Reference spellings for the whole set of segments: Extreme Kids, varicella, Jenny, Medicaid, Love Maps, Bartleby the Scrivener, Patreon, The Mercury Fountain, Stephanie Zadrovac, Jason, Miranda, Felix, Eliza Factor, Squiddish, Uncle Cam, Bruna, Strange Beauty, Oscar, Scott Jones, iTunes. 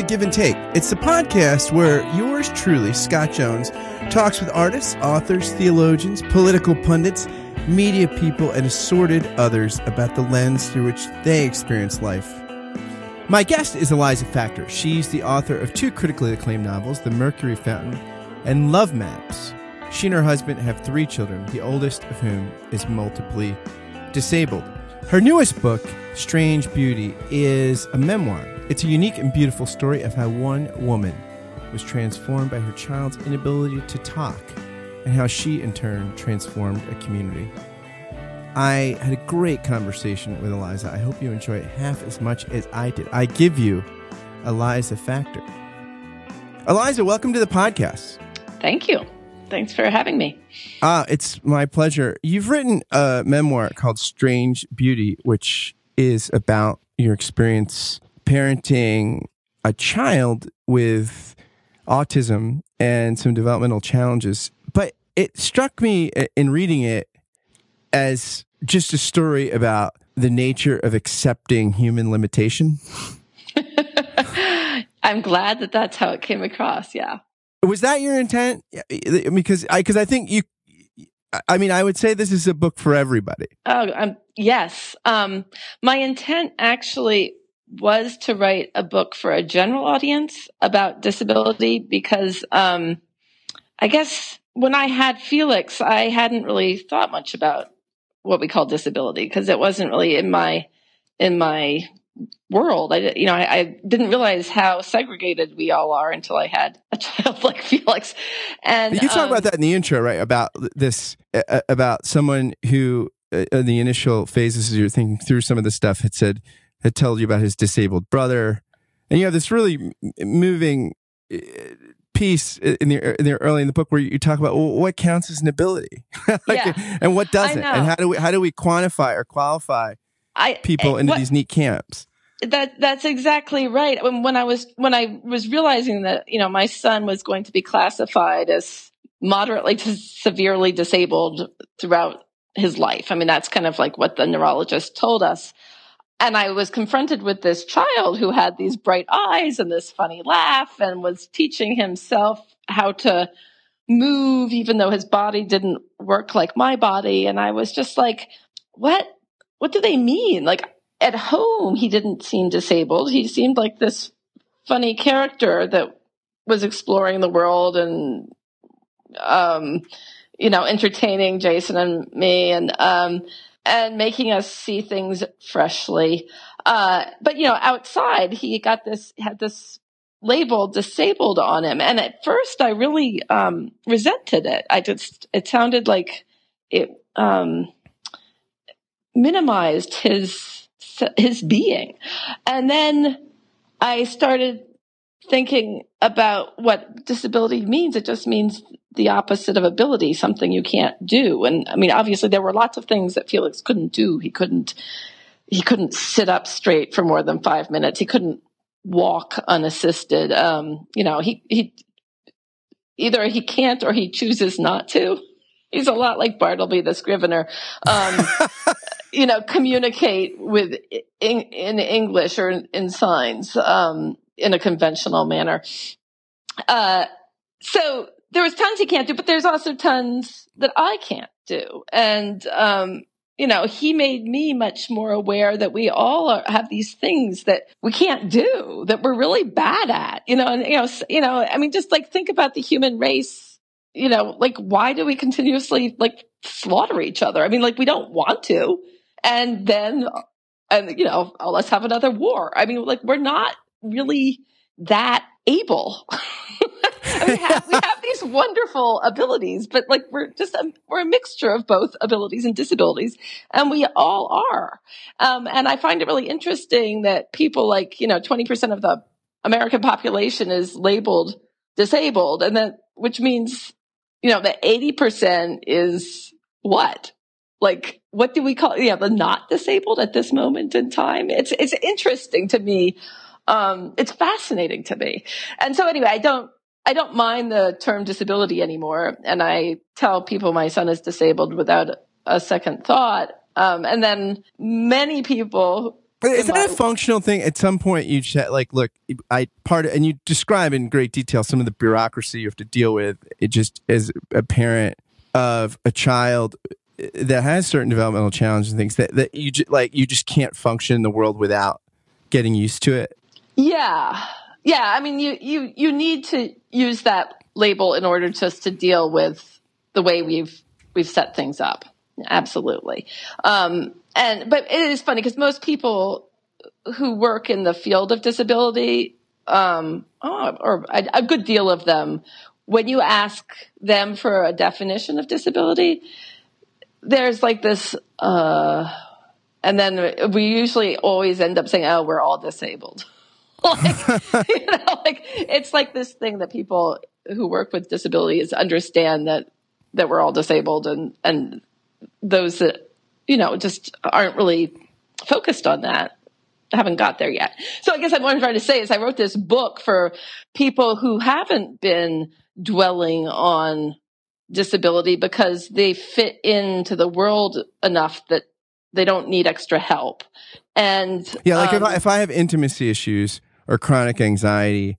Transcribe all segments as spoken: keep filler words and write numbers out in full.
to Give and Take. It's the podcast where yours truly, Scott Jones, talks with artists, authors, theologians, political pundits, media people, and assorted others about the lens through which they experience life. My guest is Eliza Factor. She's the author of two critically acclaimed novels, The Mercury Fountain and Love Maps. She and her husband have three children, the oldest of whom is multiply disabled. Her newest book, Strange Beauty, is a memoir. It's a unique and beautiful story of how one woman was transformed by her child's inability to talk and how she, in turn, transformed a community. I had a great conversation with Eliza. I hope you enjoy it half as much as I did. I give you Eliza Factor. Eliza, welcome to the podcast. Thank you. Thanks for having me. Ah, it's my pleasure. You've written a memoir called Strange Beauty, which is about your experience parenting a child with autism and some developmental challenges. But it struck me in reading it as just a story about the nature of accepting human limitation. I'm glad that that's how it came across. Yeah. Was that your intent? Because I, because I think you, I mean, I would say this is a book for everybody. Oh, um, yes. Um, my intent actually was to write a book for a general audience about disability because, um, I guess when I had Felix, I hadn't really thought much about what we call disability because it wasn't really in my, in my world. I, you know, I, I didn't realize how segregated we all are until I had a child like Felix. And you talk um, about that in the intro, right? About this, uh, about someone who uh, in the initial phases, you're thinking through some of the stuff had said, had told you about his disabled brother. And you have this really moving uh, piece in the, in the early in the book where you talk about well, what counts as an ability like, yeah. and what doesn't, and how do we, how do we quantify or qualify I, people into what, these neat camps? That that's exactly right. When, when I was when I was realizing that you know my son was going to be classified as moderately to severely disabled throughout his life. I mean, that's kind of like what the neurologist told us. And I was confronted with this child who had these bright eyes and this funny laugh and was teaching himself how to move, even though his body didn't work like my body. And I was just like, what? What do they mean? Like at home, he didn't seem disabled. He seemed like this funny character that was exploring the world and, um, you know, entertaining Jason and me and, um, and making us see things freshly. Uh, but you know, outside he got this, had this label disabled on him. And at first I really, um, resented it. I just, it sounded like it, um, minimized his his being. And then I started thinking about what disability means. It just means the opposite of ability, something you can't do. And I mean, obviously there were lots of things that Felix couldn't do. He couldn't he couldn't sit up straight for more than five minutes. He couldn't walk unassisted. Um, you know, he he either he can't or he chooses not to. He's a lot like Bartleby the Scrivener. Um, you know, communicate with in, in English or in, in signs um, in a conventional manner. Uh, so there was tons he can't do, but there's also tons that I can't do. And, um, you know, he made me much more aware that we all are, have these things that we can't do, that we're really bad at, you know, and, you know, you know, I mean, just like think about the human race. You know, like, why do we continuously, like, slaughter each other? I mean, like, we don't want to. And then, and you know, oh, let's have another war. I mean, like, we're not really that able. I mean, we, have, we have these wonderful abilities, but, like, we're just, a, we're a mixture of both abilities and disabilities. And we all are. Um, and I find it really interesting that people, like, you know, twenty percent of the American population is labeled disabled. And that, which means... You know, the eighty percent is what? Like, what do we call, yeah, the not disabled at this moment in time? It's, it's interesting to me. Um, it's fascinating to me. And so anyway, I don't, I don't mind the term disability anymore. And I tell people my son is disabled without a second thought. Um, and then many people Isn't that a functional thing? At some point, you chat like, look, I part of, and you describe in great detail some of the bureaucracy you have to deal with. It just as a parent of a child that has certain developmental challenges and things that, that you just, like, you just can't function in the world without getting used to it. Yeah, yeah. I mean, you you you need to use that label in order just to deal with the way we've we've set things up. Absolutely. Um, and but it is funny because most people who work in the field of disability, um, oh, or a, a good deal of them, when you ask them for a definition of disability, there's like this, uh, and then we usually always end up saying, "Oh, we're all disabled." Like, you know, like it's like this thing that people who work with disabilities understand that that we're all disabled, and and those that, you know, just aren't really focused on that, haven't got there yet. So I guess what I'm trying to say is I wrote this book for people who haven't been dwelling on disability because they fit into the world enough that they don't need extra help. And yeah, like um, if, I, if I have intimacy issues or chronic anxiety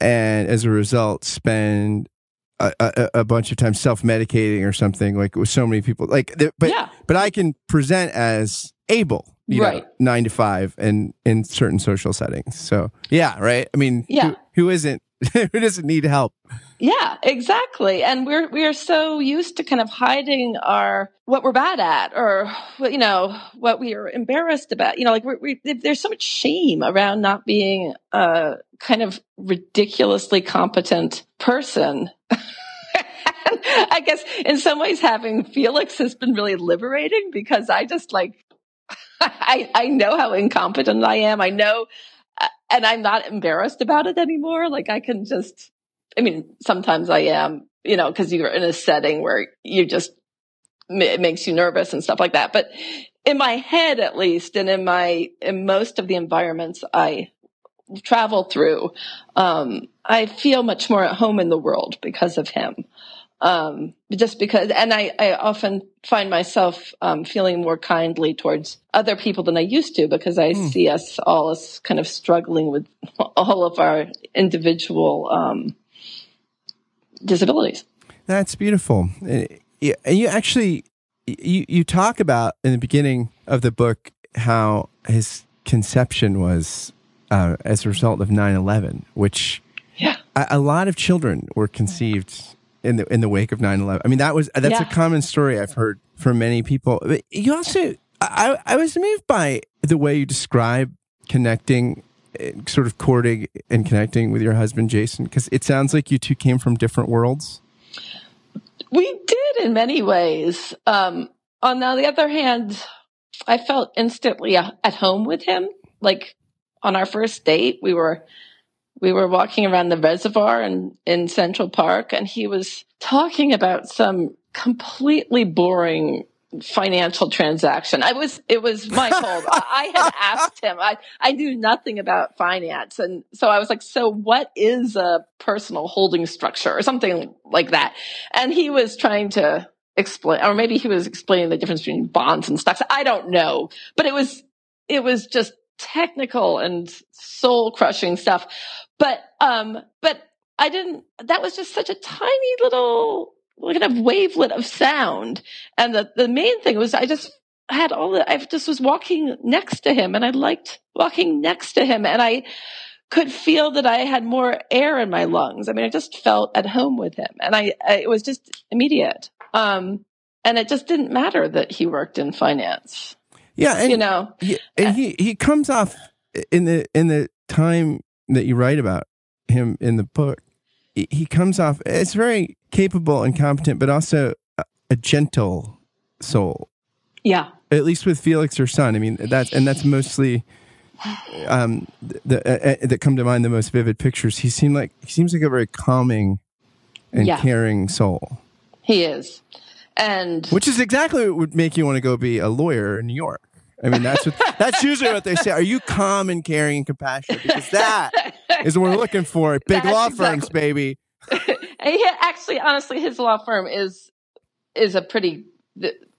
and as a result spend A, a, a bunch of times self-medicating or something, like with so many people, like, but, yeah. but I can present as able, you right. know, nine to five and in certain social settings. So yeah. Right. I mean, yeah. who, who isn't, who doesn't need help? Yeah, exactly. And we're, we are so used to kind of hiding our, what we're bad at or, you know, what we are embarrassed about, you know, like we're, we, there's so much shame around not being a kind of ridiculously competent person. I guess in some ways having Felix has been really liberating because I just like, I, I know how incompetent I am. I know, and I'm not embarrassed about it anymore. Like I can just, I mean, sometimes I am, you know, because you're in a setting where you just, it makes you nervous and stuff like that. But in my head, at least, and in my, in most of the environments I travel through, um, I feel much more at home in the world because of him. Um, just because, and I, I often find myself, um, feeling more kindly towards other people than I used to because I mm. see us all as kind of struggling with all of our individual, um, disabilities. That's beautiful. And you actually, you, you talk about in the beginning of the book, how his conception was, uh, as a result of nine eleven, which yeah. a, a lot of children were conceived in the in the wake of nine eleven. I mean, that was that's yeah. a common story I've heard from many people. But you also, I, I was moved by the way you describe connecting, sort of courting and connecting with your husband, Jason, because it sounds like you two came from different worlds. We did in many ways. Um, on the other hand, I felt instantly at home with him. Like on our first date, we were... We were walking around the reservoir in, in Central Park, and he was talking about some completely boring financial transaction. I was, it was my fault. I, I had asked him. I, I knew nothing about finance. And so I was like, so what is a personal holding structure or something like that? And he was trying to explain, or maybe he was explaining the difference between bonds and stocks. I don't know, but it was, it was just technical and soul crushing stuff. But, um, but I didn't, that was just such a tiny little kind of wavelet of sound. And the, the main thing was I just had all the, I just was walking next to him and I liked walking next to him and I could feel that I had more air in my lungs. I mean, I just felt at home with him and I, I it was just immediate. Um, and it just didn't matter that he worked in finance. Yeah. And, you know, he, and he, he comes off in the, in the time that you write about him in the book, he comes off as very capable and competent, but also a, a gentle soul. Yeah. At least with Felix, her son. I mean, that's, and that's mostly, um, the, uh, that come to mind, the most vivid pictures. He seemed like, he seems like a very calming and yeah. caring soul. He is. And which is exactly what would make you want to go be a lawyer in New York. I mean, that's what, that's usually what they say. Are you calm and caring and compassionate? Because that is what we're looking for at big that's law exactly. firms, baby. He actually, honestly, his law firm is is a pretty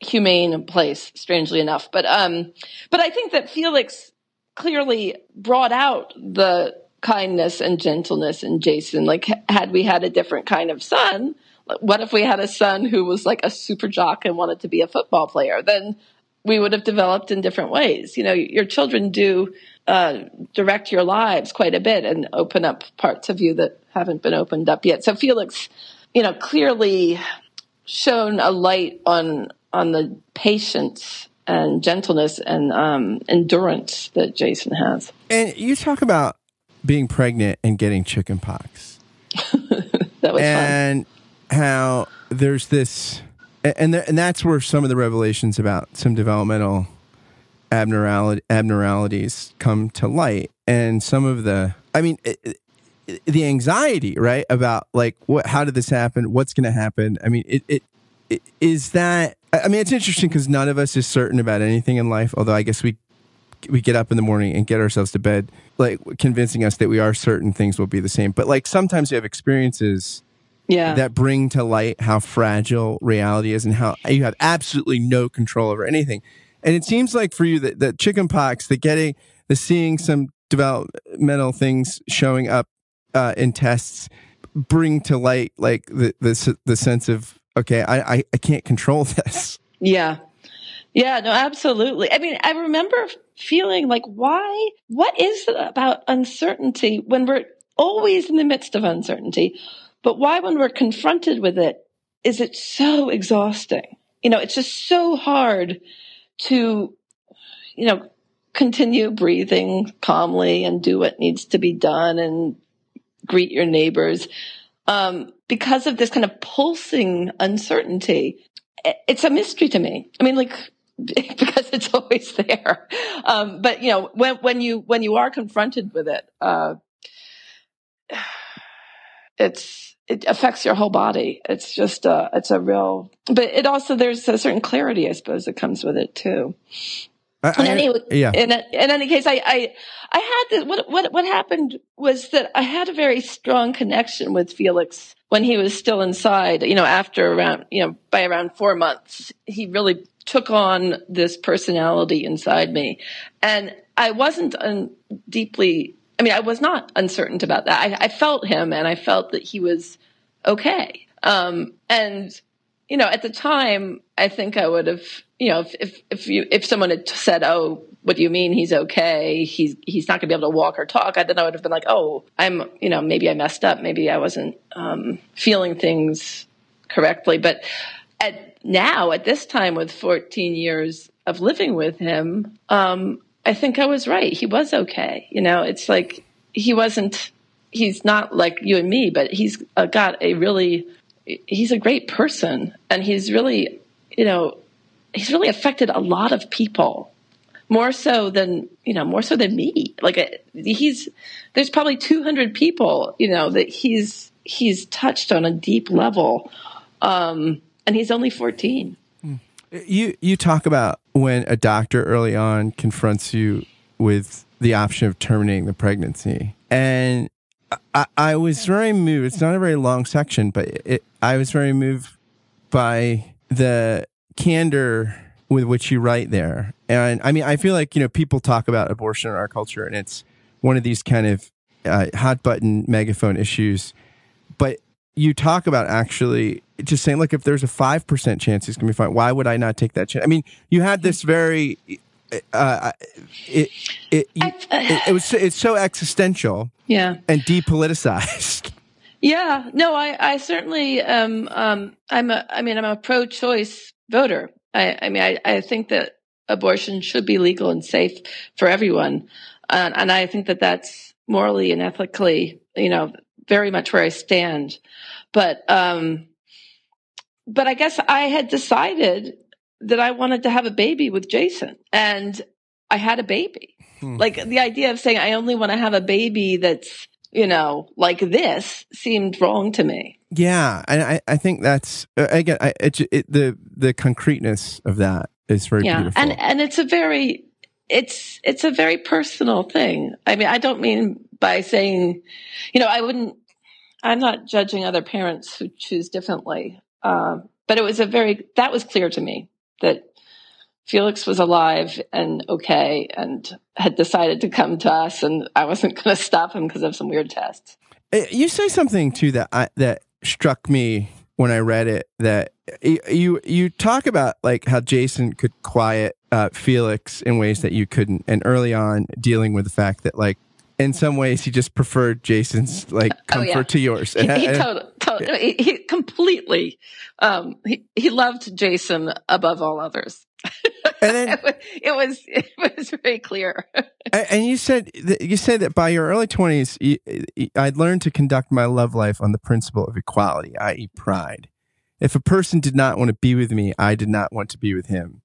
humane place, strangely enough. But um, but I think that Felix clearly brought out the kindness and gentleness in Jason. Like, had we had a different kind of son, what if we had a son who was like a super jock and wanted to be a football player? Then we would have developed in different ways. You know, your children do uh, direct your lives quite a bit and open up parts of you that haven't been opened up yet. So Felix, you know, clearly shone a light on on the patience and gentleness and um, endurance that Jason has. And you talk about being pregnant and getting chicken pox. That was and fun. And how there's this, and there, and that's where some of the revelations about some developmental abnormality, abnormalities come to light. And some of the, I mean, it, it, the anxiety, right? About like, what, how did this happen? What's going to happen? I mean, it, it, it is that, I mean, it's interesting because none of us is certain about anything in life, although I guess we we get up in the morning and get ourselves to bed, like convincing us that we are certain things will be the same. But like sometimes you have experiences yeah. that bring to light how fragile reality is and how you have absolutely no control over anything. And it seems like for you that the chicken pox, the getting, the seeing some developmental things showing up uh, in tests bring to light like the the, the sense of, okay, I, I, I can't control this. Yeah. Yeah, no, absolutely. I mean, I remember feeling like, why, what is it about uncertainty when we're always in the midst of uncertainty, but why when we're confronted with it, is it so exhausting? You know, it's just so hard to, you know, continue breathing calmly and do what needs to be done and greet your neighbors. Um, because of this kind of pulsing uncertainty, it's a mystery to me. I mean, like, because it's always there. Um, but you know, when, when you, when you are confronted with it, uh, it's, it affects your whole body. It's just a, it's a real, but it also, there's a certain clarity, I suppose, that comes with it too. I, in, any, I, yeah. in, in any case, I, I, I had this, what, what, what happened was that I had a very strong connection with Felix when he was still inside, you know, after around, you know, by around four months, he really took on this personality inside me. And I wasn't un- deeply, I mean, I was not uncertain about that. I, I felt him and I felt that he was okay. Um, and, you know, at the time, I think I would have, you know, if, if, if you, if someone had said, oh, what do you mean he's okay? He's, he's not gonna be able to walk or talk. I then I would have been like, oh, I'm, you know, maybe I messed up. Maybe I wasn't, um, feeling things correctly. But at now, at this time with fourteen years of living with him, um, I think I was right. He was okay. You know, it's like, he wasn't, he's not like you and me, but he's uh, got a really, he's a great person and he's really, you know, he's really affected a lot of people more so than, you know, more so than me. Like he's, there's probably two hundred people, you know, that he's, he's touched on a deep level. Um, and he's only fourteen. You, you talk about when a doctor early on confronts you with the option of terminating the pregnancy. And I, I was very moved. It's not a very long section, but it, I was very moved by the candor with which you write there. And I mean, I feel like, you know, people talk about abortion in our culture and it's one of these kind of uh, hot button megaphone issues, but you talk about actually just saying, look, if there's a five percent chance he's going to be fine, why would I not take that chance? I mean, you had this very, uh, it, it, you, it, it was, it's so existential yeah, and depoliticized. Yeah, no, I, I certainly, um, um, I'm a, I mean, I'm a pro-choice voter. I, I mean, I, I think that abortion should be legal and safe for everyone. Uh, and I think that that's morally and ethically, you know, very much where I stand. But, um, but I guess I had decided that I wanted to have a baby with Jason and I had a baby. Hmm. Like the idea of saying, I only want to have a baby that's, you know, like this seemed wrong to me. Yeah, and I, I think that's again I, it, it, the the concreteness of that is very yeah. beautiful. And and it's a very it's it's a very personal thing. I mean, I don't mean by saying, you know, I wouldn't. I'm not judging other parents who choose differently, uh, but it was a very that was clear to me that Felix was alive and okay and had decided to come to us, and I wasn't going to stop him because of some weird tests. You say something, too, that I, that struck me when I read it, that you you talk about like how Jason could quiet uh, Felix in ways that you couldn't, and early on dealing with the fact that like in some ways he just preferred Jason's like comfort oh, yeah. to yours. He, he, total, total, he, he completely um, he, he loved Jason above all others. And then it was it was very clear. And you said that, you said that by your early twenties, you, I'd learned to conduct my love life on the principle of equality, that is, pride. If a person did not want to be with me, I did not want to be with him.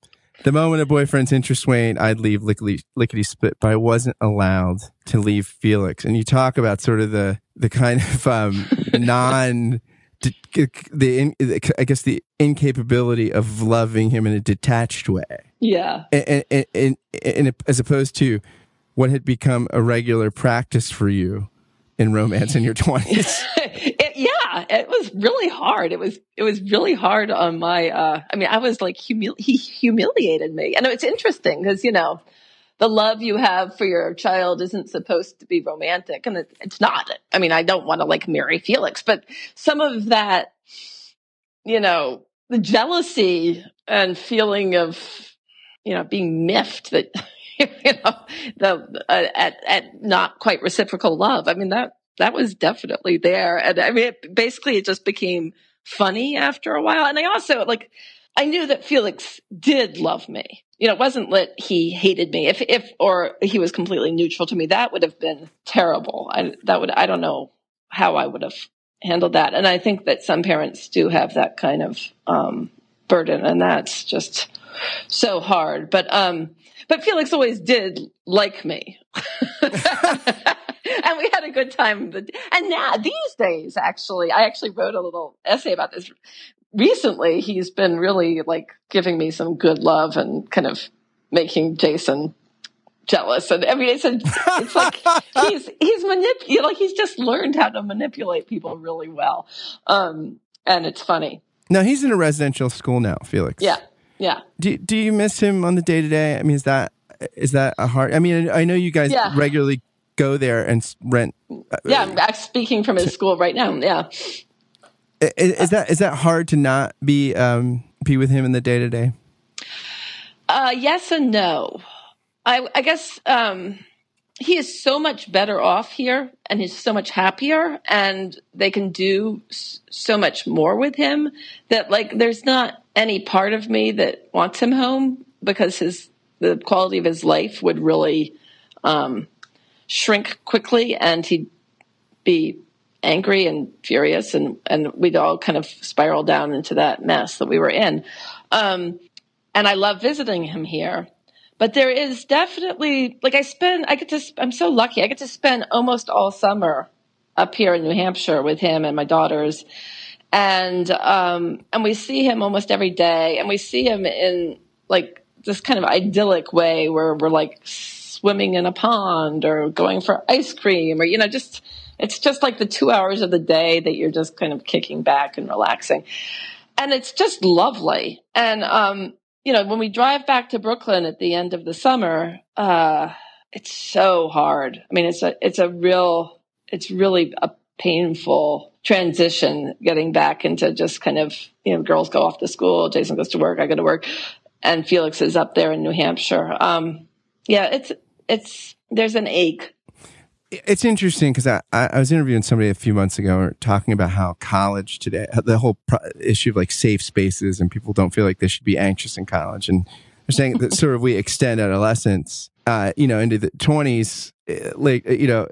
The moment a boyfriend's interest waned, I'd leave lickety, lickety split, but I wasn't allowed to leave Felix. And you talk about sort of the the kind of um, non. The I guess the incapability of loving him in a detached way, yeah, and, and, and, and as opposed to what had become a regular practice for you in romance in your twenties. Yeah, it was really hard. It was it was really hard on my. Uh, I mean, I was like humili- he humiliated me, and it's interesting because you know the love you have for your child isn't supposed to be romantic, and it, it's not. I mean, I don't want to like marry Felix, but some of that, you know, the jealousy and feeling of, you know, being miffed that, you know, the uh, at at not quite reciprocal love. I mean, that that was definitely there, and I mean, it, basically, it just became funny after a while. And I also like, I knew that Felix did love me. You know, it wasn't that he hated me. If, if, or he was completely neutral to me, that would have been terrible. I, that would, I don't know how I would have handled that. And I think that some parents do have that kind of, um, burden, and that's just so hard. But, um, but Felix always did like me. And we had a good time. And now these days, actually, I actually wrote a little essay about this. Recently, he's been really like giving me some good love and kind of making Jason jealous. And I mean, it's, a, it's like he's he's manip- you know, like he's just learned how to manipulate people really well, um, and it's funny. Now he's in a residential school now, Felix. Yeah, yeah. Do do you miss him on the day to day? I mean, is that is that a hard? I mean, I know you guys yeah. regularly go there and rent. Uh, yeah, I'm speaking from his school right now. Yeah. Is, is that is that hard to not be um, be with him in the day to day? Yes and no. I, I guess um, he is so much better off here, and he's so much happier, and they can do so much more with him that like there's not any part of me that wants him home because his the quality of his life would really um, shrink quickly, and he'd be angry and furious, and, and we'd all kind of spiral down into that mess that we were in. Um, and I love visiting him here, but there is definitely like I spend, I get to, I'm so lucky. I get to spend almost all summer up here in New Hampshire with him and my daughters. And, um, and we see him almost every day, and we see him in like this kind of idyllic way where we're like swimming in a pond or going for ice cream or, you know, just, it's just like the two hours of the day that you're just kind of kicking back and relaxing. And it's just lovely. And, um, you know, when we drive back to Brooklyn at the end of the summer, uh, it's so hard. I mean, it's a, it's a real, it's really a painful transition getting back into just kind of, you know, girls go off to school, Jason goes to work, I go to work, and Felix is up there in New Hampshire. Um, yeah, it's, it's, there's an ache. It's interesting because I, I was interviewing somebody a few months ago talking about how college today, the whole pro- issue of like safe spaces, and people don't feel like they should be anxious in college. And they're saying that sort of we extend adolescence, uh, you know, into the twenties, like, you know,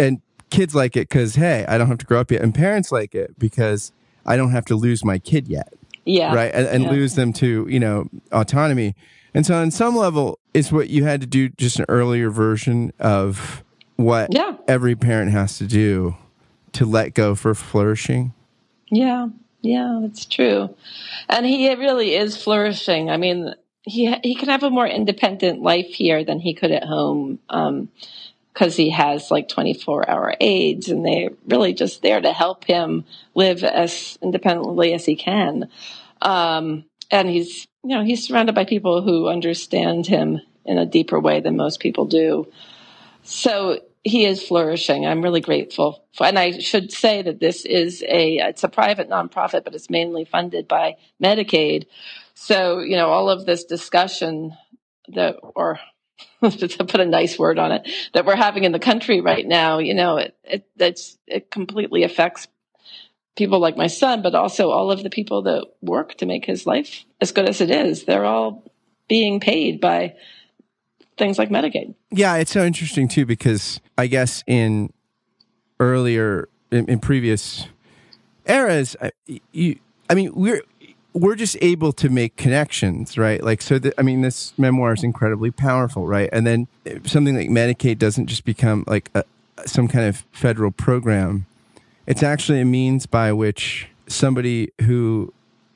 and kids like it because, hey, I don't have to grow up yet. And parents like it because I don't have to lose my kid yet. Yeah. Right. And, and yeah. lose them to, you know, autonomy. And so on some level, it's what you had to do, just an earlier version of what yeah. every parent has to do to let go for flourishing. Yeah, yeah, that's true. And he really is flourishing. I mean, he he can have a more independent life here than he could at home um, because he has like twenty-four hour aides, and they're really just there to help him live as independently as he can. Um, and he's, you know, he's surrounded by people who understand him in a deeper way than most people do. So he is flourishing. I'm really grateful. And I should say that this is a, it's a private nonprofit, but it's mainly funded by Medicaid. So, you know, all of this discussion that, or to put a nice word on it, that we're having in the country right now, you know, it, it, it's, it completely affects people like my son, but also all of the people that work to make his life as good as it is. They're all being paid by things like Medicaid. Yeah, it's so interesting too, because I guess in earlier, in, in previous eras, I, you, I mean, we're we're just able to make connections, right? Like, so, the, I mean, this memoir is incredibly powerful, right? And then something like Medicaid doesn't just become like a, some kind of federal program. It's actually a means by which somebody who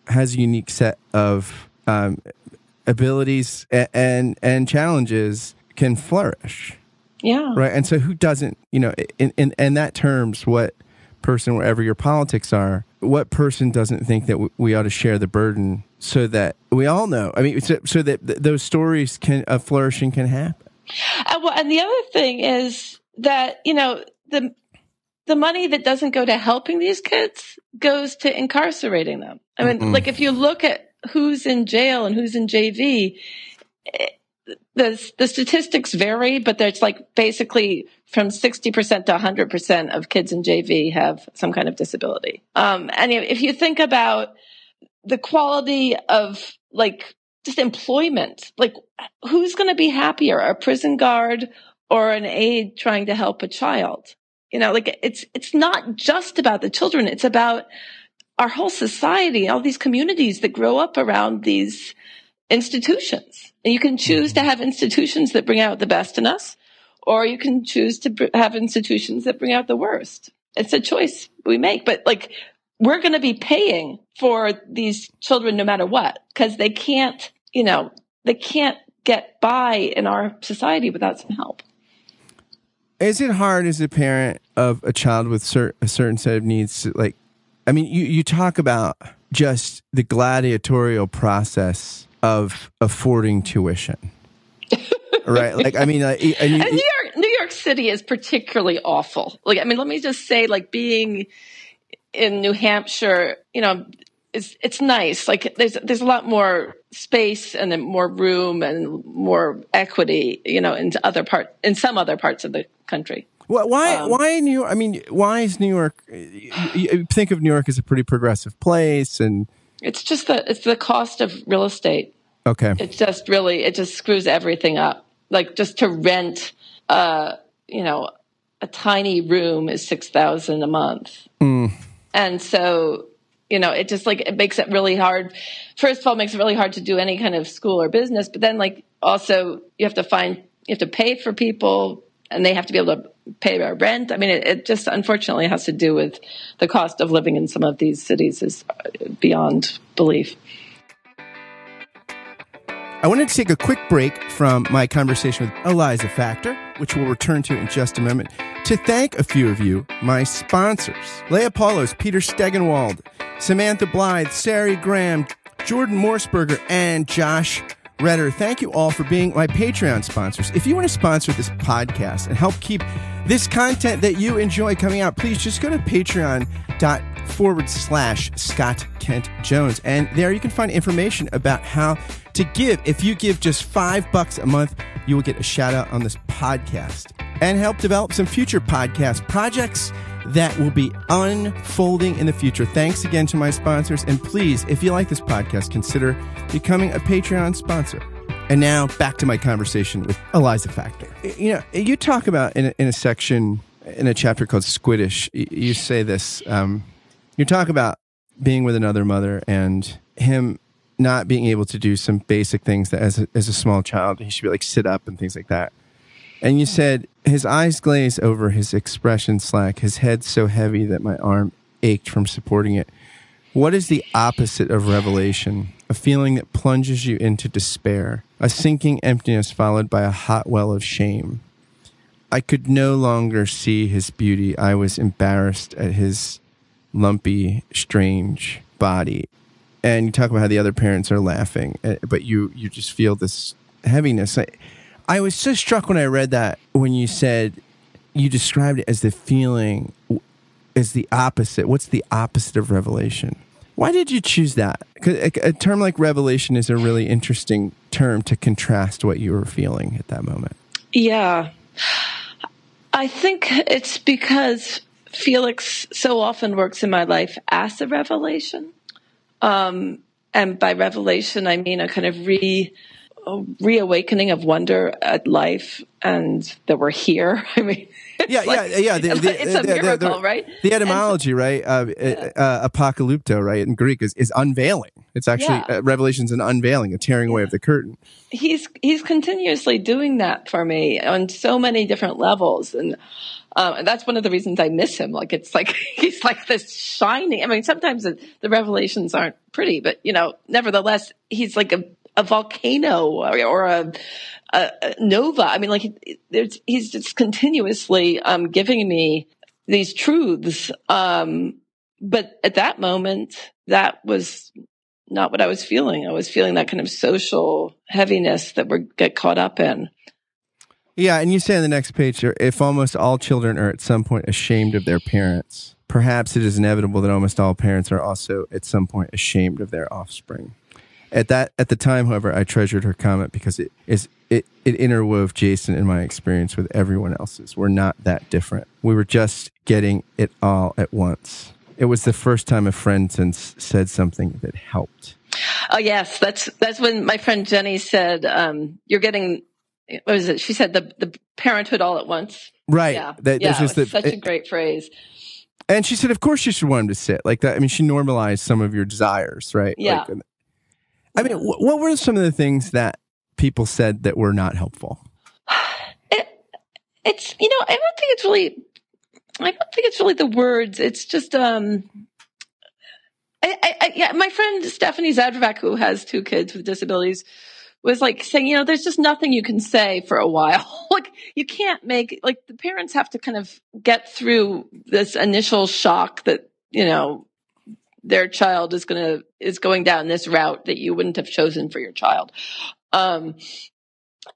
has a unique set of um, abilities and, and and challenges can flourish. Yeah. Right. And so who doesn't, you know, in, in, in that terms, what person, wherever your politics are, what person doesn't think that w- we ought to share the burden so that we all know, I mean, so, so that th- those stories can of flourishing can happen. Uh, well, and the other thing is that, you know, the, the money that doesn't go to helping these kids goes to incarcerating them. I mean, mm-hmm. like if you look at who's in jail and who's in J V, it, the, the statistics vary, but there's like basically from sixty percent to one hundred percent of kids in J V have some kind of disability. Um, and if you think about the quality of like just employment, like who's going to be happier, a prison guard or an aide trying to help a child? You know, like it's, it's not just about the children. It's about our whole society, all these communities that grow up around these institutions. And you can choose to have institutions that bring out the best in us, or you can choose to br- have institutions that bring out the worst. It's a choice we make, but like we're going to be paying for these children no matter what, because they can't, you know, they can't get by in our society without some help. Is it hard as a parent of a child with cer- a certain set of needs to, like, I mean, you, you talk about just the gladiatorial process of affording tuition, right? Like, I mean, like, and you, and New York, New York City is particularly awful. Like, I mean, let me just say, like, being in New Hampshire, you know, it's it's nice. Like, there's there's a lot more space and more room and more equity, you know, in other part in some other parts of the country. Well, why? Um, why New York? I mean, why is New York? You think of New York as a pretty progressive place, and it's just the it's the cost of real estate. Okay, it's just really it just screws everything up. Like just to rent, uh, you know, a tiny room is six thousand a month, mm. and so. You know, it just like, it makes it really hard. First of all, it makes it really hard to do any kind of school or business. But then like also you have to find, you have to pay for people and they have to be able to pay their rent. I mean, it, it just unfortunately has to do with the cost of living in some of these cities is beyond belief. I wanted to take a quick break from my conversation with Eliza Factor, which we'll return to in just a moment, to thank a few of you, my sponsors, Leah Paulos, Peter Stegenwald, Samantha Blythe, Sari Graham, Jordan Morsberger, and Josh Redder. Thank you all for being my Patreon sponsors. If you want to sponsor this podcast and help keep this content that you enjoy coming out, please just go to patreon.com forward slash Scott Kent Jones. And there you can find information about how to give. If you give just five bucks a month, you will get a shout out on this podcast and help develop some future podcast projects that will be unfolding in the future. Thanks again to my sponsors. And please, if you like this podcast, consider becoming a Patreon sponsor. And now back to my conversation with Eliza Factor. You know, you talk about in a, in a section, in a chapter called Squiddish, you say this, um, you talk about being with another mother and him not being able to do some basic things that as a, as a small child, he should be like sit up and things like that. And you said, his eyes glaze over, his expression slack, his head so heavy that my arm ached from supporting it. What is the opposite of revelation? A feeling that plunges you into despair, a sinking emptiness followed by a hot well of shame. I could no longer see his beauty. I was embarrassed at his lumpy, strange body. And you talk about how the other parents are laughing, but you, you just feel this heaviness. I, I was so struck when I read that, when you said you described it as the feeling as the opposite. What's the opposite of revelation? Why did you choose that? 'Cause a, a term like revelation is a really interesting term to contrast what you were feeling at that moment. Yeah. I think it's because Felix so often works in my life as a revelation. Um, and by revelation, I mean a kind of re, a reawakening of wonder at life and that we're here. I mean, yeah, like, yeah, yeah. The, the, it's a the, miracle, the, the, right? The etymology, and, right? Uh, yeah. uh, apocalypto, right? In Greek is, is unveiling. It's actually, yeah. uh, revelation's an unveiling, a tearing yeah. away of the curtain. He's, he's continuously doing that for me on so many different levels. And, Um, and that's one of the reasons I miss him. Like, it's like, he's like this shining. I mean, sometimes the, the revelations aren't pretty, but, you know, nevertheless, he's like a, a volcano or, or a, a, a nova. I mean, like, he's just continuously um, giving me these truths. Um, but at that moment, that was not what I was feeling. I was feeling that kind of social heaviness that we get caught up in. Yeah, and you say on the next page, if almost all children are at some point ashamed of their parents, perhaps it is inevitable that almost all parents are also at some point ashamed of their offspring. At that, at the time, however, I treasured her comment because it is it, it interwove Jason and my experience with everyone else's. We're not that different. We were just getting it all at once. It was the first time a friend since said something that helped. Oh, yes. That's, that's when my friend Jenny said, um, you're getting... What was it? She said the the parenthood all at once. Right. Yeah. That, yeah, just the, such it, a great phrase. And she said, of course you should want him to sit like that. I mean, she normalized some of your desires, right? Yeah. Like, I mean, wh- what were some of the things that people said that were not helpful? It, it's, you know, I don't think it's really, I don't think it's really the words. It's just, um, I, I, I yeah, my friend Stephanie Zadrovac, who has two kids with disabilities, was like saying, you know, there's just nothing you can say for a while. Like, you can't make, like, the parents have to kind of get through this initial shock that, you know, their child is going to, is going down this route that you wouldn't have chosen for your child. Um,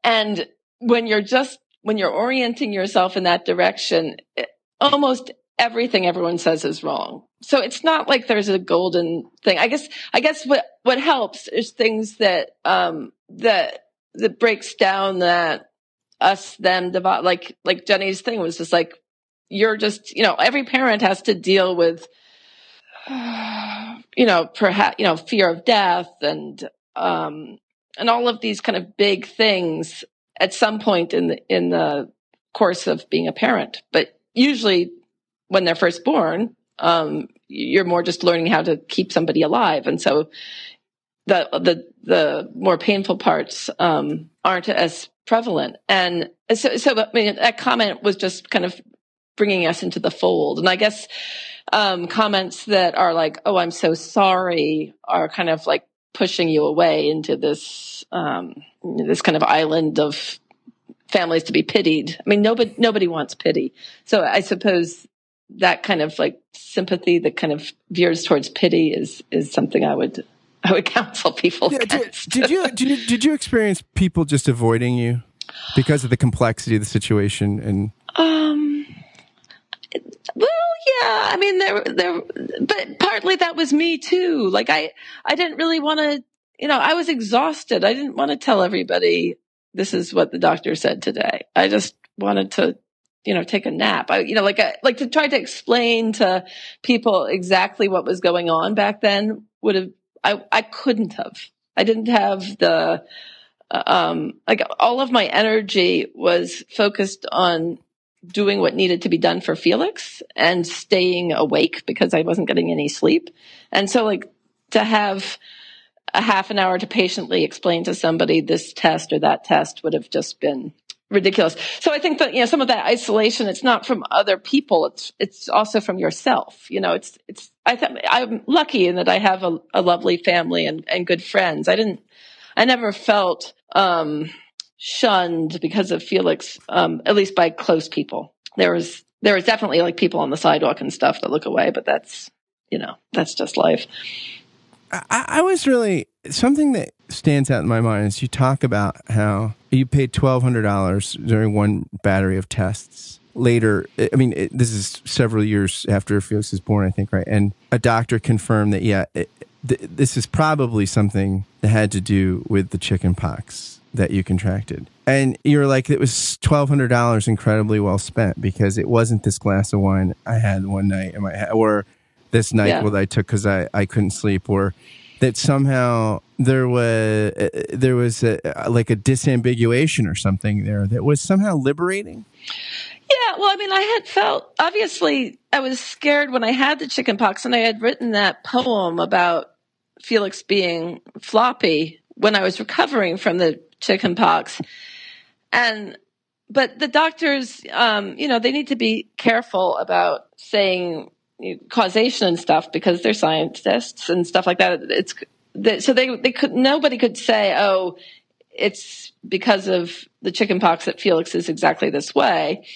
and when you're just, when you're orienting yourself in that direction, it, almost everything everyone says is wrong. So it's not like there's a golden thing. I guess, I guess what, what helps is things that, um, that, that breaks down that us, them, divide, like, like Jenny's thing was just like, you're just, you know, every parent has to deal with, uh, you know, perhaps, you know, fear of death and, um, and all of these kind of big things at some point in the, in the course of being a parent. But usually when they're first born, um, you're more just learning how to keep somebody alive. And so the, the, the more painful parts, um, aren't as prevalent. And so, so, I mean, that comment was just kind of bringing us into the fold. And I guess, um, comments that are like, oh, I'm so sorry are kind of like pushing you away into this, um, this kind of island of families to be pitied. I mean, nobody, nobody wants pity. So I suppose that kind of like sympathy that kind of veers towards pity is, is something I would, I would counsel people. Yeah, did, did you, did you, did you experience people just avoiding you because of the complexity of the situation? And, um, well, yeah, I mean, there, there, but partly that was me too. Like I, I didn't really want to, you know, I was exhausted. I didn't want to tell everybody this is what the doctor said today. I just wanted to, you know, take a nap. I, you know, like, a, like to try to explain to people exactly what was going on back then would have, I, I couldn't have, I didn't have the, um, like all of my energy was focused on doing what needed to be done for Felix and staying awake because I wasn't getting any sleep. And so like to have a half an hour to patiently explain to somebody this test or that test would have just been ridiculous. So I think that, you know, some of that isolation, it's not from other people. It's, it's also from yourself. You know, it's, it's, I th- I'm lucky in that I have a, a lovely family and, and good friends. I didn't, I never felt, um, shunned because of Felix, um, at least by close people. There was, there was definitely like people on the sidewalk and stuff that look away, but that's, you know, that's just life. I, I was really, something that stands out in my mind is you talk about how you paid twelve hundred dollars during one battery of tests. Later, I mean, it, this is several years after Felix is born, I think, right? And a doctor confirmed that, yeah, it, th- this is probably something that had to do with the chicken pox that you contracted. And you're like, it was twelve hundred dollars incredibly well spent, because it wasn't this glass of wine I had one night in my ha- or this night yeah. that I took because I, I couldn't sleep, or that somehow there was, uh, there was a, like a disambiguation or something there that was somehow liberating. Yeah, well, I mean, I had felt, obviously, I was scared when I had the chickenpox, and I had written that poem about Felix being floppy when I was recovering from the chickenpox. And, but the doctors, um, you know, they need to be careful about saying causation and stuff, because they're scientists and stuff like that. It's they, so they, they could, nobody could say, oh, it's because of the chickenpox that Felix is exactly this way.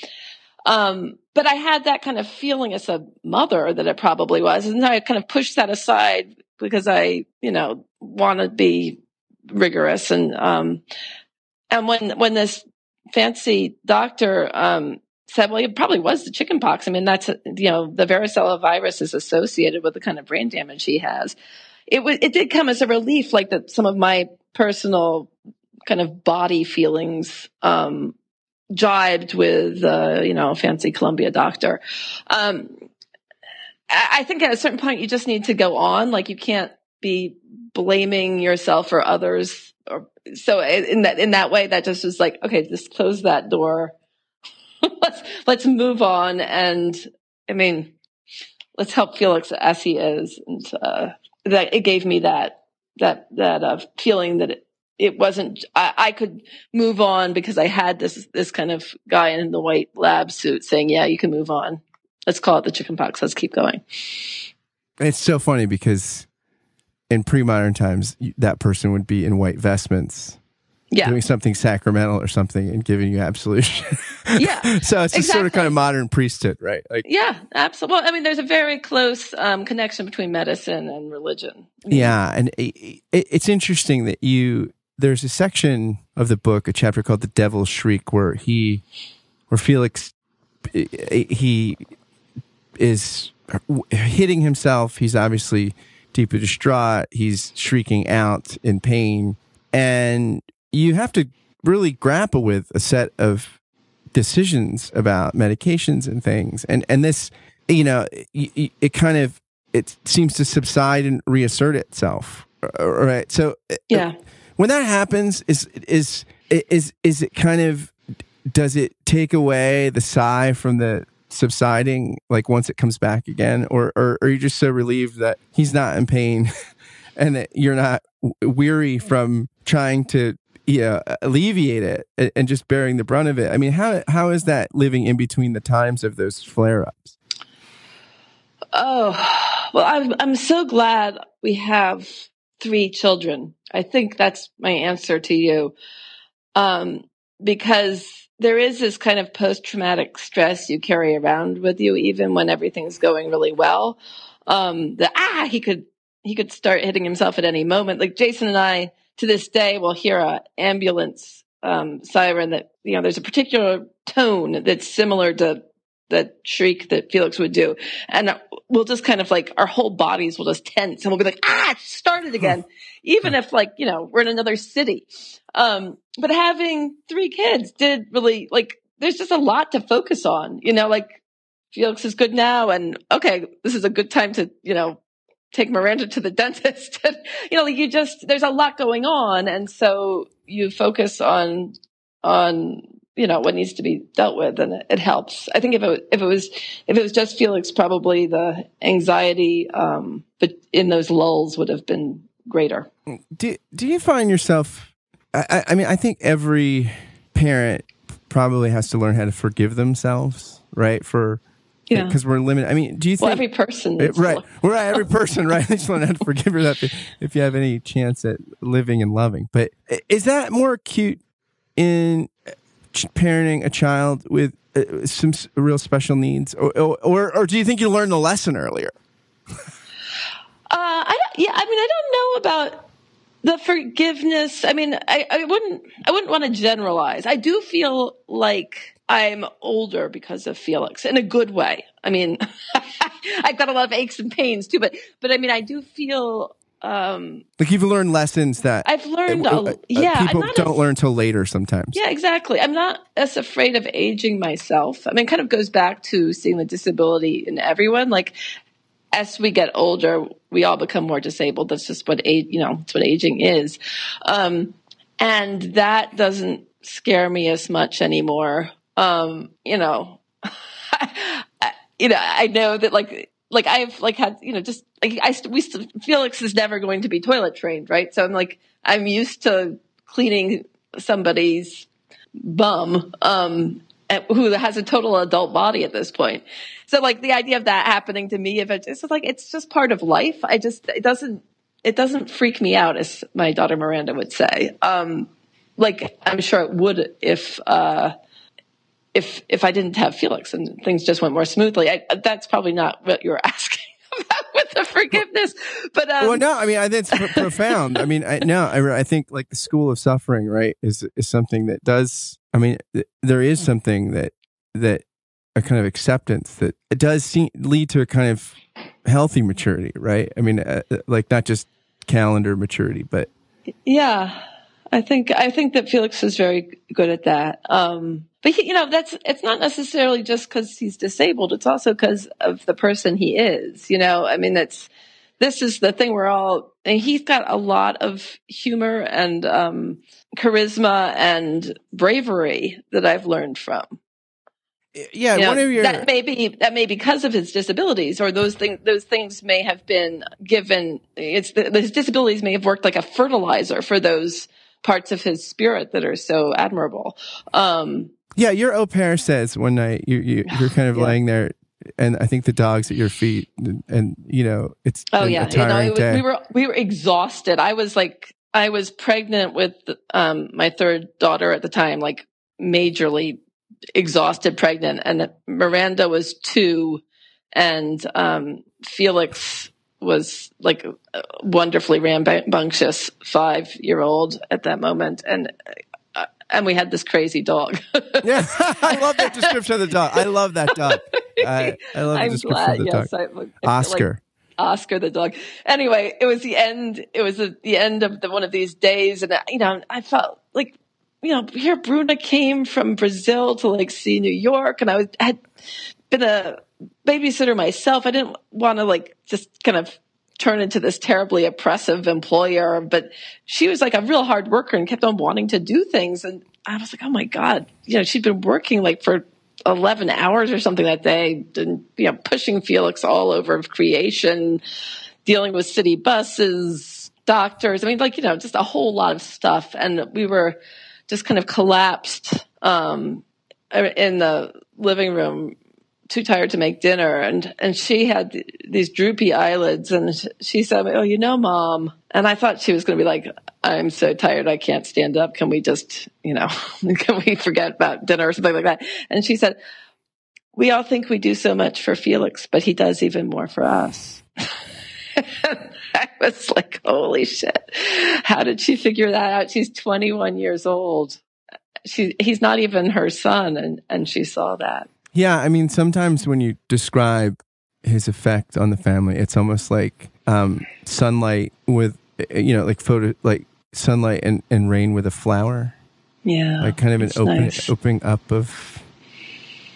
Um, but I had that kind of feeling as a mother that it probably was. And I kind of pushed that aside because I, you know, want to be rigorous. And, um, and when, when this fancy doctor, um, said, well, it probably was the chickenpox. I mean, that's, you know, the varicella virus is associated with the kind of brain damage he has. It was, it did come as a relief, like that some of my personal kind of body feelings, um, jibed with, uh, you know, fancy Columbia doctor. Um, I think at a certain point you just need to go on. Like, you can't be blaming yourself or others. Or, so in that, in that way, that just was like, okay, just close that door. let's, let's move on. And I mean, let's help Felix as he is. And, uh, that it gave me that, that, that, uh, feeling that it, It wasn't, I, I could move on because I had this this kind of guy in the white lab suit saying, yeah, you can move on. Let's call it the chickenpox. Let's keep going. It's so funny because in pre-modern times, that person would be in white vestments. Yeah. Doing something sacramental or something and giving you absolution. Yeah. So it's just exactly. Sort of kind of modern priesthood, right? Like, yeah, absolutely. Well, I mean, there's a very close um, connection between medicine and religion. Yeah. And it, it, it's interesting that you... There's a section of the book, a chapter called "The Devil's Shriek," where he, where Felix, he is hitting himself. He's obviously deeply distraught. He's shrieking out in pain, and you have to really grapple with a set of decisions about medications and things. And and this, you know, it, it kind of it seems to subside and reassert itself. Right. So yeah. When that happens, is is is is it kind of, does it take away the sigh from the subsiding, like once it comes back again, or or, or are you just so relieved that he's not in pain, and that you're not weary from trying to you know, alleviate it and, and just bearing the brunt of it? I mean, how how is that living in between the times of those flare-ups? Oh, well, I'm I'm so glad we have three children. I think that's my answer to you. Um, because there is this kind of post-traumatic stress you carry around with you, even when everything's going really well. Um, the, ah, he could, he could start hitting himself at any moment. Like Jason and I, to this day, will hear a ambulance, um, siren that, you know, there's a particular tone that's similar to that shriek that Felix would do. And we'll just kind of like, our whole bodies will just tense and we'll be like, ah, start it again. Even if like, you know, we're in another city. Um, but having three kids did really, like, there's just a lot to focus on, you know, like Felix is good now. And okay, this is a good time to, you know, take Miranda to the dentist. And, you know, like you just, there's a lot going on. And so you focus on, on, you know, what needs to be dealt with, and it helps. I think if it if it was if it was just Felix, probably the anxiety, um, but in those lulls would have been greater. Do do you find yourself? I, I mean, I think every parent probably has to learn how to forgive themselves, right? For yeah, because we're limited. I mean, do you think well, every person, right? We're right, every person, right? They just learn how to forgive yourself if you have any chance at living and loving. But is that more acute in parenting a child with uh, some s- real special needs, or, or or do you think you learned the lesson earlier? Uh, I don't, yeah, I mean, I don't know about the forgiveness. I mean, I, I wouldn't, I wouldn't want to generalize. I do feel like I'm older because of Felix in a good way. I mean, I've got a lot of aches and pains too, but, but I mean, I do feel, um, like you've learned lessons that I've learned. Uh, a, uh, yeah. People don't as, learn till later sometimes. Yeah, exactly. I'm not as afraid of aging myself. I mean, it kind of goes back to seeing the disability in everyone. Like, as we get older, we all become more disabled. That's just what age, you know, it's what aging is. Um, and that doesn't scare me as much anymore. Um, you know, I, you know, I know that like, like I've like had, you know, just like I, we, Felix is never going to be toilet trained. Right. So I'm like, I'm used to cleaning somebody's bum, um, who has a total adult body at this point. So like the idea of that happening to me, if it, it's just like, it's just part of life. I just, it doesn't, it doesn't freak me out, as my daughter Miranda would say. Um, like I'm sure it would if, uh, if, if I didn't have Felix and things just went more smoothly. I, that's probably not what you're asking about with the forgiveness, but, um, well, no, I mean, I think it's profound. I mean, I, no, I, I think like the school of suffering, right, is, is something that does, I mean, th- there is something that, that a kind of acceptance that it does seem, lead to a kind of healthy maturity, right? I mean, uh, like not just calendar maturity, but. Yeah, I think, I think that Felix is very good at that. Um, but he, you know, that's, it's not necessarily just because he's disabled. It's also because of the person he is, you know, I mean, that's, this is the thing we're all, and he's got a lot of humor and um, charisma and bravery that I've learned from. Yeah, you know, one of your that may be that may be because of his disabilities, or those things those things may have been given. It's the, his disabilities may have worked like a fertilizer for those parts of his spirit that are so admirable. Um, yeah, your au pair says one night you, you you're kind of yeah. laying there. And I think the dog's at your feet, and, and you know it's oh yeah, you know, it was, day. we were we were exhausted. I was like, I was pregnant with um, my third daughter at the time, like majorly exhausted, pregnant, and Miranda was two, and um, Felix was like a wonderfully rambunctious five year old at that moment, and. And we had this crazy dog. Yeah, I love that description of the dog. I love that dog. I, I love the I'm description glad, of the yes, dog. I, I Oscar. Like Oscar the dog. Anyway, it was the end. It was the end of the, one of these days. And, you know, I felt like, you know, here Bruna came from Brazil to like see New York. And I was, had been a babysitter myself. I didn't want to like just kind of turn into this terribly oppressive employer, but she was like a real hard worker and kept on wanting to do things. And I was like, oh my God, you know, she'd been working like for eleven hours or something that day, and, you know, pushing Felix all over creation, dealing with city buses, doctors. I mean, like, you know, just a whole lot of stuff. And we were just kind of collapsed, um, in the living room, too tired to make dinner. And, and she had th- these droopy eyelids, and sh- she said, oh, you know, Mom. And I thought she was going to be like, I'm so tired. I can't stand up. Can we just, you know, can we forget about dinner or something like that? And she said, we all think we do so much for Felix, but he does even more for us. I was like, holy shit. How did she figure that out? She's twenty-one years old. She, he's not even her son. And, and she saw that. Yeah, I mean, sometimes when you describe his effect on the family, it's almost like um, sunlight with, you know, like photo, like sunlight and, and rain with a flower. Yeah, like kind of an open, nice. opening up of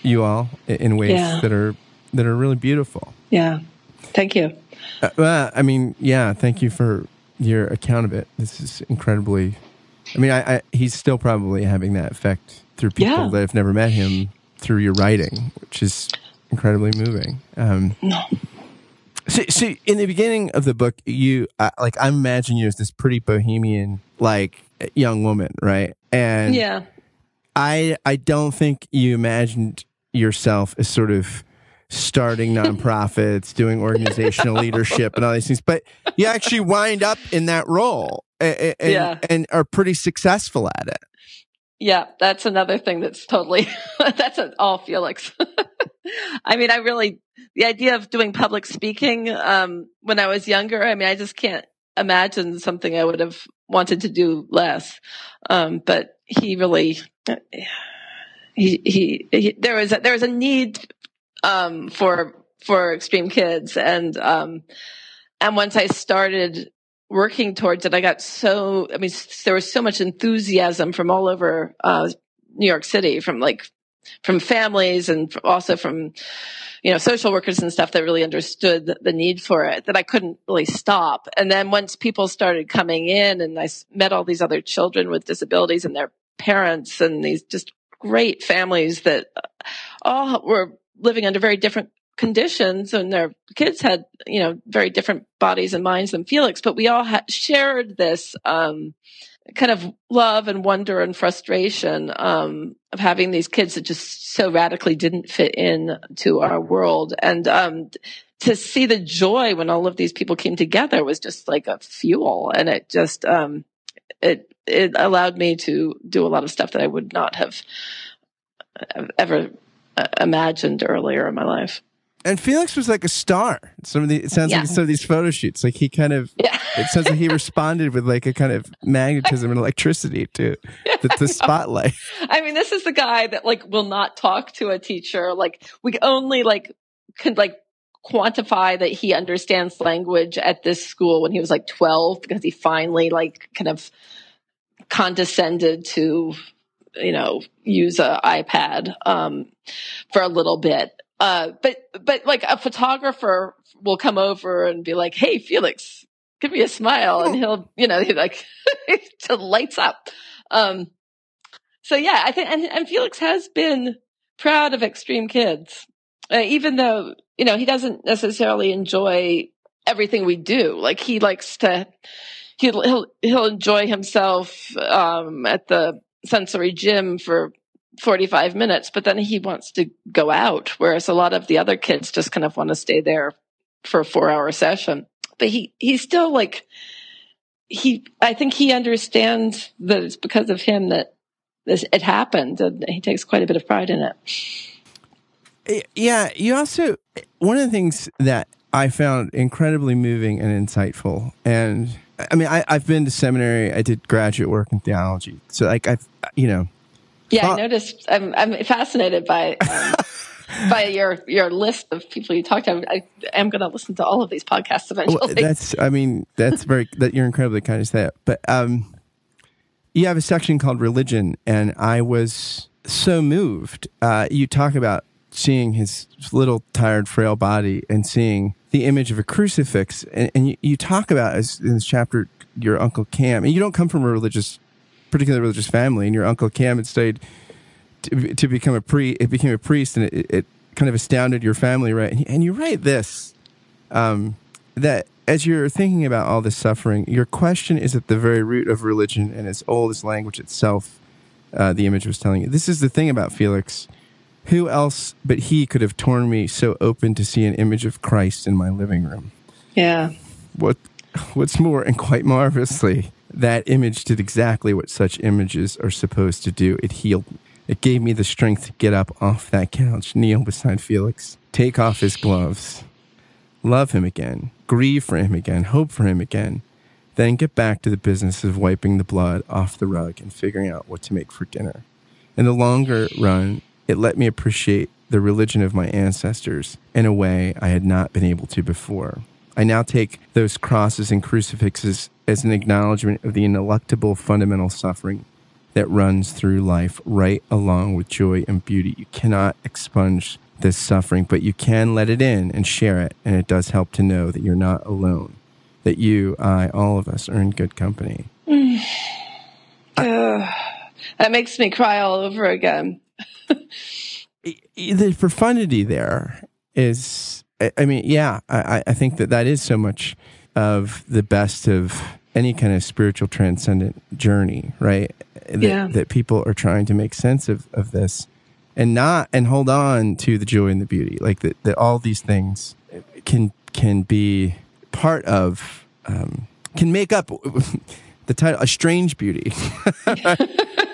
you all in ways yeah. that are that are really beautiful. Yeah, thank you. Uh, well, I mean, yeah, thank you for your account of it. This is incredibly. I mean, I, I he's still probably having that effect through people yeah. that have never met him. Through your writing, which is incredibly moving. Um, no. So, so in the beginning of the book, you uh, like I imagine you as this pretty bohemian, like young woman, right? And yeah, I I don't think you imagined yourself as sort of starting nonprofits, doing organizational leadership, and all these things. But you actually wind up in that role, and, and, yeah. and are pretty successful at it. Yeah, that's another thing that's totally, that's an, all Felix. I mean, I really, the idea of doing public speaking, um, when I was younger, I mean, I just can't imagine something I would have wanted to do less. Um, but he really, he, he, he there was, a, there was a need, um, for, for Extreme Kids. And, um, and once I started working towards it, I got so, I mean, there was so much enthusiasm from all over, uh, New York City, from like, from families and also from, you know, social workers and stuff that really understood the, the need for it, that I couldn't really stop. And then once people started coming in and I met all these other children with disabilities and their parents and these just great families that all were living under very different conditions, and their kids had, you know, very different bodies and minds than Felix, but we all had shared this, um, kind of love and wonder and frustration, um, of having these kids that just so radically didn't fit in to our world. And, um, to see the joy when all of these people came together was just like a fuel. And it just, um, it, it allowed me to do a lot of stuff that I would not have ever imagined earlier in my life. And Felix was like a star. Some of the, it sounds yeah. like some of these photo shoots, like he kind of, yeah. it sounds like he responded with like a kind of magnetism and electricity to the, the spotlight. I mean, this is the guy that like will not talk to a teacher. Like we only like could like quantify that he understands language at this school when he was like twelve, because he finally like kind of condescended to, you know, use a iPad, um, for a little bit. Uh, but, but like a photographer will come over and be like, "Hey, Felix, give me a smile." And he'll, you know, he like, till lights up. Um, so yeah, I think, and, and Felix has been proud of Extreme Kids, uh, even though, you know, he doesn't necessarily enjoy everything we do. Like he likes to, he'll, he'll, he'll enjoy himself, um, at the sensory gym for forty-five minutes, but then he wants to go out, whereas a lot of the other kids just kind of want to stay there for a four-hour session. But he he's still like he I think he understands that it's because of him that this it happened, and he takes quite a bit of pride in it. Yeah, you also, one of the things that I found incredibly moving and insightful, and I mean I, I've been to seminary, I did graduate work in theology, so like I've you know Yeah, I noticed. I'm I'm fascinated by um, by your your list of people you talked to. I am going to listen to all of these podcasts eventually. Well, that's I mean that's very that you're incredibly kind to say that. But um, you have a section called religion, and I was so moved. Uh, you talk about seeing his little tired, frail body and seeing the image of a crucifix, and, and you, you talk about as in this chapter your Uncle Cam, and you don't come from a religious. particular religious family, and your Uncle Cam had stayed to, to become a pre. It became a priest, and it, it kind of astounded your family, right? And, and you write this um, that as you're thinking about all this suffering, your question is at the very root of religion and as old as language itself. Uh, the image was telling you this is the thing about Felix. Who else but he could have torn me so open to see an image of Christ in my living room? Yeah. What? What's more, and quite marvelously, that image did exactly what such images are supposed to do. It healed me. It gave me the strength to get up off that couch, kneel beside Felix, take off his gloves, love him again, grieve for him again, hope for him again, then get back to the business of wiping the blood off the rug and figuring out what to make for dinner. In the longer run, it let me appreciate the religion of my ancestors in a way I had not been able to before. I now take those crosses and crucifixes as an acknowledgement of the ineluctable fundamental suffering that runs through life, right along with joy and beauty. You cannot expunge this suffering, but you can let it in and share it, and it does help to know that you're not alone, that you, I, all of us are in good company. Mm. Uh, that makes me cry all over again. The profundity there is... I mean, yeah, I, I think that that is so much of the best of any kind of spiritual transcendent journey, right? That, yeah. that people are trying to make sense of, of this and not, and hold on to the joy and the beauty, like that, that all these things can, can be part of, um, can make up the title, A Strange Beauty.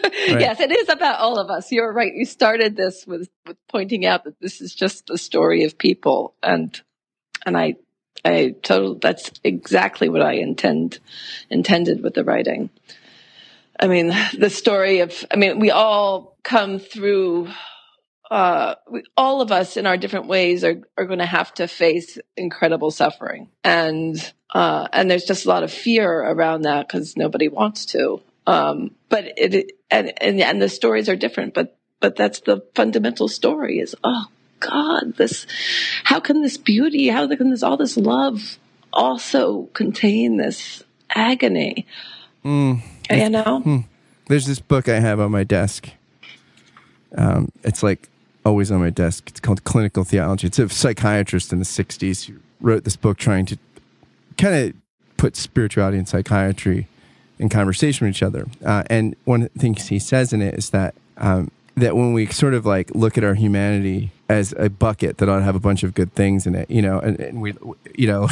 Right. Yes, it is about all of us. You're right. You started this with, with pointing out that this is just the story of people, and and I I total that's exactly what I intend intended with the writing. I mean, the story of I mean, we all come through. Uh, we, all of us in our different ways are, are going to have to face incredible suffering. And, uh, and there's just a lot of fear around that because nobody wants to. Um, but it, and, and, and the stories are different, but, but that's the fundamental story is, oh God, this, how can this beauty, how can this, all this love also contain this agony? Mm. You know? Mm. There's this book I have on my desk. Um, it's like, always on my desk. It's called Clinical Theology. It's a psychiatrist in the sixties who wrote this book trying to kind of put spirituality and psychiatry in conversation with each other. Uh, and one of the things he says in it is that um, that when we sort of like look at our humanity as a bucket that ought to have a bunch of good things in it, you know, and, and we, you know,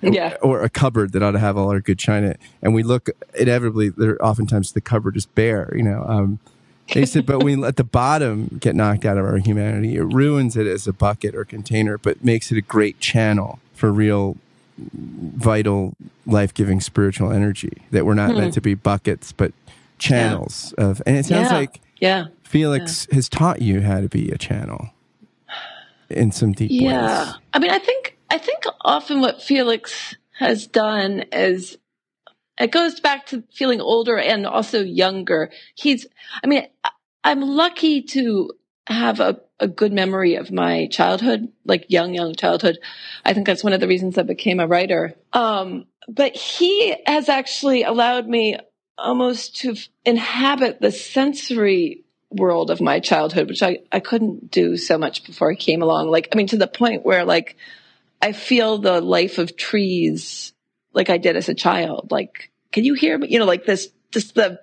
yeah. or a cupboard that ought to have all our good china, and we look inevitably, there oftentimes the cupboard is bare, you know. Um, They said, but we let the bottom get knocked out of our humanity. It ruins it as a bucket or container, but makes it a great channel for real, vital, life-giving spiritual energy that we're not hmm. meant to be buckets, but channels yeah. of. And it sounds yeah. like yeah. Felix yeah. has taught you how to be a channel in some deep yeah. ways. Yeah, I mean, I think I think often what Felix has done is. It goes back to feeling older and also younger. He's, I mean, I'm lucky to have a, a good memory of my childhood, like young, young childhood. I think that's one of the reasons I became a writer. Um, but he has actually allowed me almost to inhabit the sensory world of my childhood, which I, I couldn't do so much before I came along. Like, I mean, to the point where like, I feel the life of trees like I did as a child, like, can you hear me? You know, like this, just the,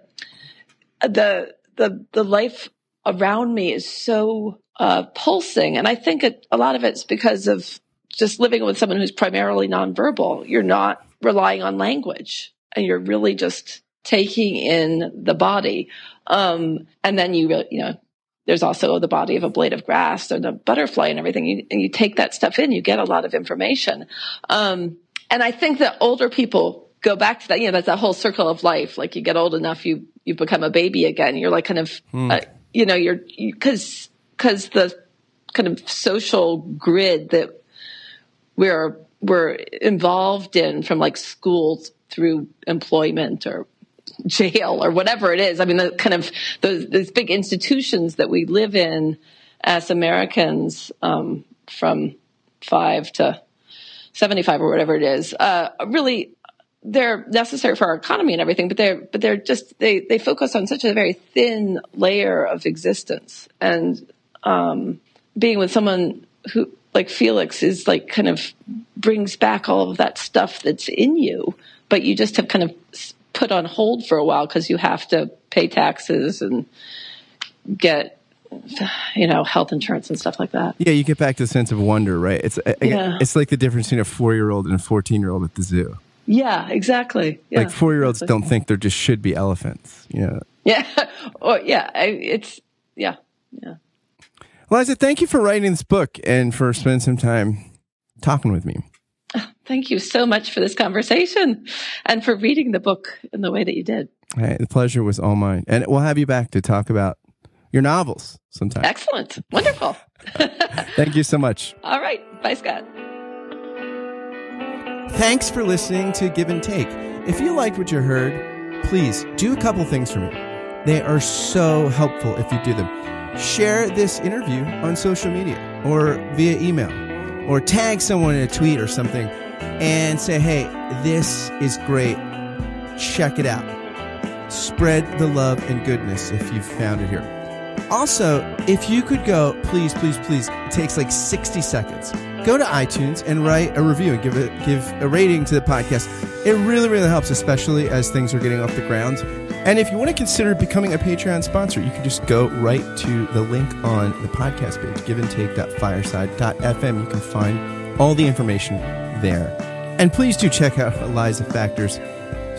the, the, the life around me is so, uh, pulsing. And I think it, a lot of it's because of just living with someone who's primarily nonverbal. You're not relying on language and you're really just taking in the body. Um, and then you really, you know, there's also the body of a blade of grass and a butterfly and everything. You, and you take that stuff in, you get a lot of information. Um, And I think that older people go back to that, you know, that's that whole circle of life. Like you get old enough, you, you become a baby again. You're like kind of, mm. uh, you know, you're, you, cause, cause the kind of social grid that we're, we're involved in from like school through employment or jail or whatever it is. I mean, the kind of those, those big institutions that we live in as Americans, um, from five to seventy-five or whatever it is, uh, really they're necessary for our economy and everything, but they're, but they're just, they, they focus on such a very thin layer of existence. And, um, being with someone who like Felix is like kind of brings back all of that stuff that's in you, but you just have kind of put on hold for a while because you have to pay taxes and get, you know, health insurance and stuff like that. Yeah, you get back to the sense of wonder, right? It's I, yeah. it's like the difference between a four-year-old and a fourteen-year-old at the zoo. Yeah, exactly. Yeah, like four-year-olds exactly. don't think there just should be elephants, you know? Yeah. Or, yeah, I, it's, yeah, yeah. Eliza, thank you for writing this book and for spending some time talking with me. Thank you so much for this conversation and for reading the book in the way that you did. All right, the pleasure was all mine. And we'll have you back to talk about your novels sometime. Excellent. Wonderful. Thank you so much. All right. Bye, Scott. Thanks for listening to Give and Take. If you liked what you heard, please do a couple things for me. They are so helpful if you do them. Share this interview on social media or via email or tag someone in a tweet or something and say, hey, this is great. Check it out. Spread the love and goodness if you've found it here. Also, if you could go, please, please, please, it takes like sixty seconds. Go to iTunes and write a review and give a, give a rating to the podcast. It really, really helps, especially as things are getting off the ground. And if you want to consider becoming a Patreon sponsor, you can just go right to the link on the podcast page, give and take dot fireside dot f m. You can find all the information there. And please do check out Eliza Factor's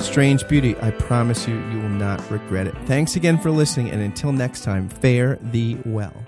Strange Beauty. I promise you, you will not regret it. Thanks again for listening, and until next time, fare thee well.